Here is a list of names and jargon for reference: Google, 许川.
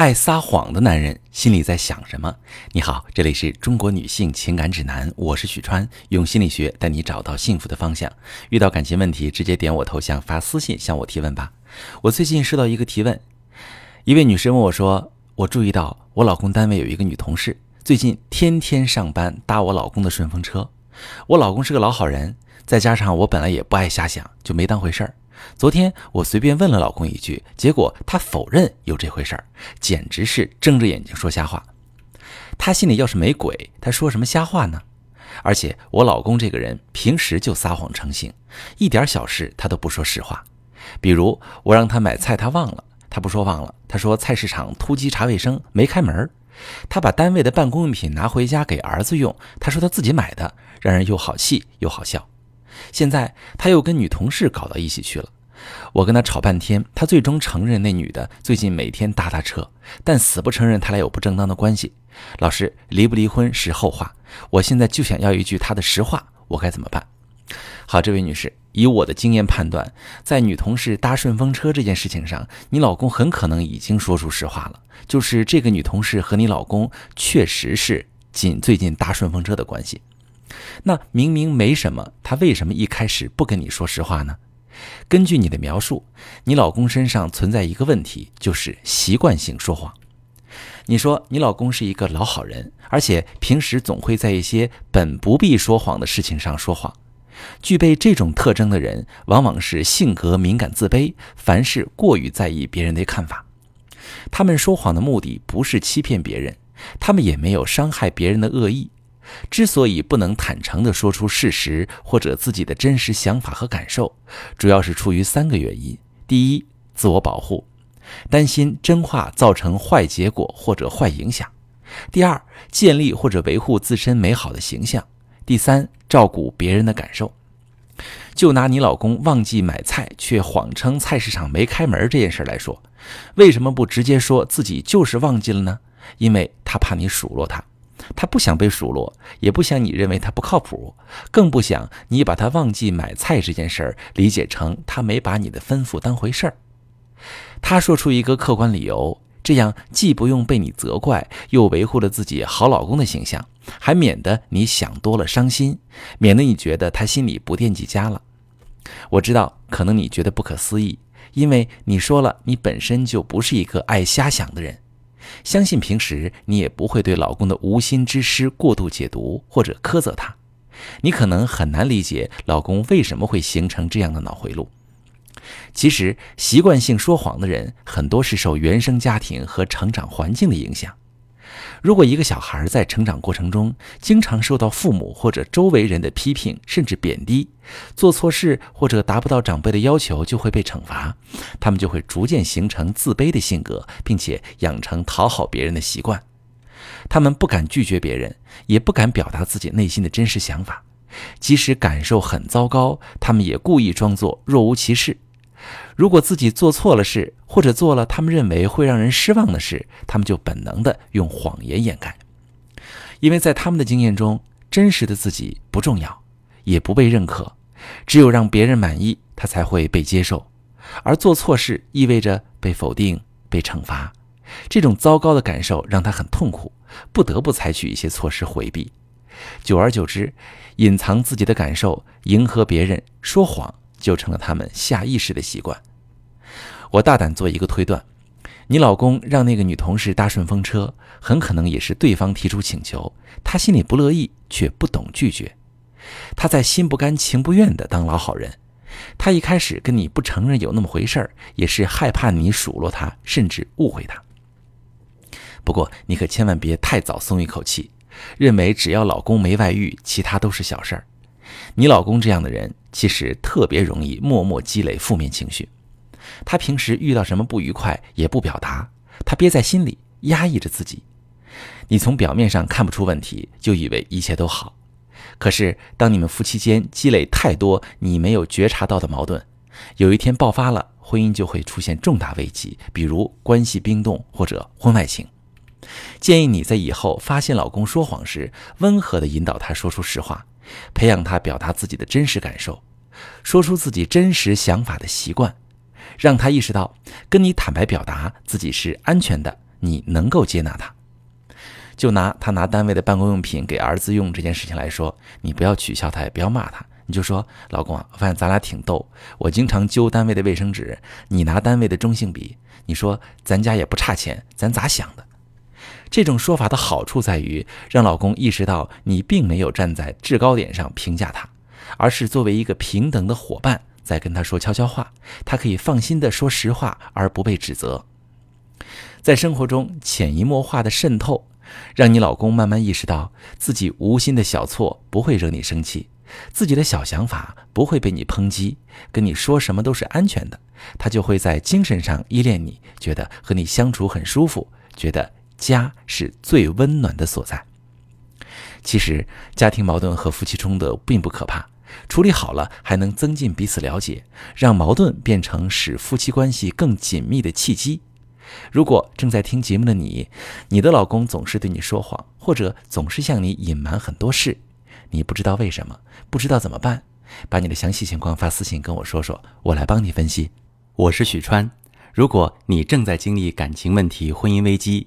爱撒谎的男人心里在想什么？你好，这里是中国女性情感指南，我是许川，用心理学带你找到幸福的方向。遇到感情问题，直接点我头像发私信向我提问吧。我最近收到一个提问，一位女生问我说，我注意到我老公单位有一个女同事，最近天天上班搭我老公的顺风车。我老公是个老好人，再加上我本来也不爱瞎想，就没当回事儿。昨天我随便问了老公一句，结果他否认有这回事儿，简直是睁着眼睛说瞎话。他心里要是没鬼，他说什么瞎话呢？而且我老公这个人平时就撒谎成性，一点小事他都不说实话。比如我让他买菜，他忘了，他不说忘了，他说菜市场突击查卫生没开门。他把单位的办公用品拿回家给儿子用，他说他自己买的，让人又好气又好笑。现在他又跟女同事搞到一起去了，我跟他吵半天，他最终承认那女的最近每天搭他车，但死不承认他俩有不正当的关系。老师，离不离婚是后话，我现在就想要一句他的实话，我该怎么办？好，这位女士，以我的经验判断，在女同事搭顺风车这件事情上，你老公很可能已经说出实话了，就是这个女同事和你老公确实是最近搭顺风车的关系。那明明没什么，他为什么一开始不跟你说实话呢？根据你的描述，你老公身上存在一个问题，就是习惯性说谎。你说你老公是一个老好人，而且平时总会在一些本不必说谎的事情上说谎。具备这种特征的人，往往是性格敏感自卑，凡事过于在意别人的看法。他们说谎的目的不是欺骗别人，他们也没有伤害别人的恶意。之所以不能坦诚地说出事实或者自己的真实想法和感受，主要是出于3个原因。第一，自我保护，担心真话造成坏结果或者坏影响。第二，建立或者维护自身美好的形象。第三，照顾别人的感受。就拿你老公忘记买菜却谎称菜市场没开门这件事来说，为什么不直接说自己就是忘记了呢？因为他怕你数落他，他不想被数落，也不想你认为他不靠谱，更不想你把他忘记买菜这件事儿理解成他没把你的吩咐当回事儿。他说出一个客观理由，这样既不用被你责怪，又维护了自己好老公的形象，还免得你想多了伤心，免得你觉得他心里不惦记家了。我知道可能你觉得不可思议，因为你说了你本身就不是一个爱瞎想的人，相信平时你也不会对老公的无心之失过度解读或者苛责他，你可能很难理解老公为什么会形成这样的脑回路。其实习惯性说谎的人很多是受原生家庭和成长环境的影响。如果一个小孩在成长过程中经常受到父母或者周围人的批评甚至贬低，做错事或者达不到长辈的要求就会被惩罚，他们就会逐渐形成自卑的性格，并且养成讨好别人的习惯。他们不敢拒绝别人，也不敢表达自己内心的真实想法，即使感受很糟糕，他们也故意装作若无其事。如果自己做错了事，或者做了他们认为会让人失望的事，他们就本能地用谎言掩盖。因为在他们的经验中，真实的自己不重要，也不被认可，只有让别人满意，他才会被接受。而做错事意味着被否定、被惩罚，这种糟糕的感受让他很痛苦，不得不采取一些措施回避。久而久之，隐藏自己的感受，迎合别人，说谎就成了他们下意识的习惯。我大胆做一个推断，你老公让那个女同事搭顺风车，很可能也是对方提出请求，他心里不乐意，却不懂拒绝。他在心不甘情不愿地当老好人，他一开始跟你不承认有那么回事儿，也是害怕你数落他，甚至误会他。不过你可千万别太早松一口气，认为只要老公没外遇，其他都是小事儿。你老公这样的人其实特别容易默默积累负面情绪，他平时遇到什么不愉快也不表达，他憋在心里压抑着自己。你从表面上看不出问题，就以为一切都好，可是当你们夫妻间积累太多你没有觉察到的矛盾，有一天爆发了，婚姻就会出现重大危机，比如关系冰冻或者婚外情。建议你在以后发现老公说谎时，温和地引导他说出实话，培养他表达自己的真实感受，说出自己真实想法的习惯，让他意识到跟你坦白表达自己是安全的，你能够接纳他。就拿他拿单位的办公用品给儿子用这件事情来说，你不要取笑他，也不要骂他，你就说，老公啊，我发现咱俩挺逗，我经常揪单位的卫生纸，你拿单位的中性笔，你说咱家也不差钱，咱咋想的？这种说法的好处在于，让老公意识到你并没有站在制高点上评价他，而是作为一个平等的伙伴在跟他说悄悄话，他可以放心地说实话而不被指责。在生活中潜移默化的渗透，让你老公慢慢意识到自己无心的小错不会惹你生气，自己的小想法不会被你抨击，跟你说什么都是安全的，他就会在精神上依恋你，觉得和你相处很舒服，觉得家是最温暖的所在。其实家庭矛盾和夫妻冲突并不可怕，处理好了还能增进彼此了解，让矛盾变成使夫妻关系更紧密的契机。如果正在听节目的你，你的老公总是对你说谎，或者总是向你隐瞒很多事，你不知道为什么，不知道怎么办，把你的详细情况发私信跟我说说，我来帮你分析。我是许川，如果你正在经历感情问题、婚姻危机，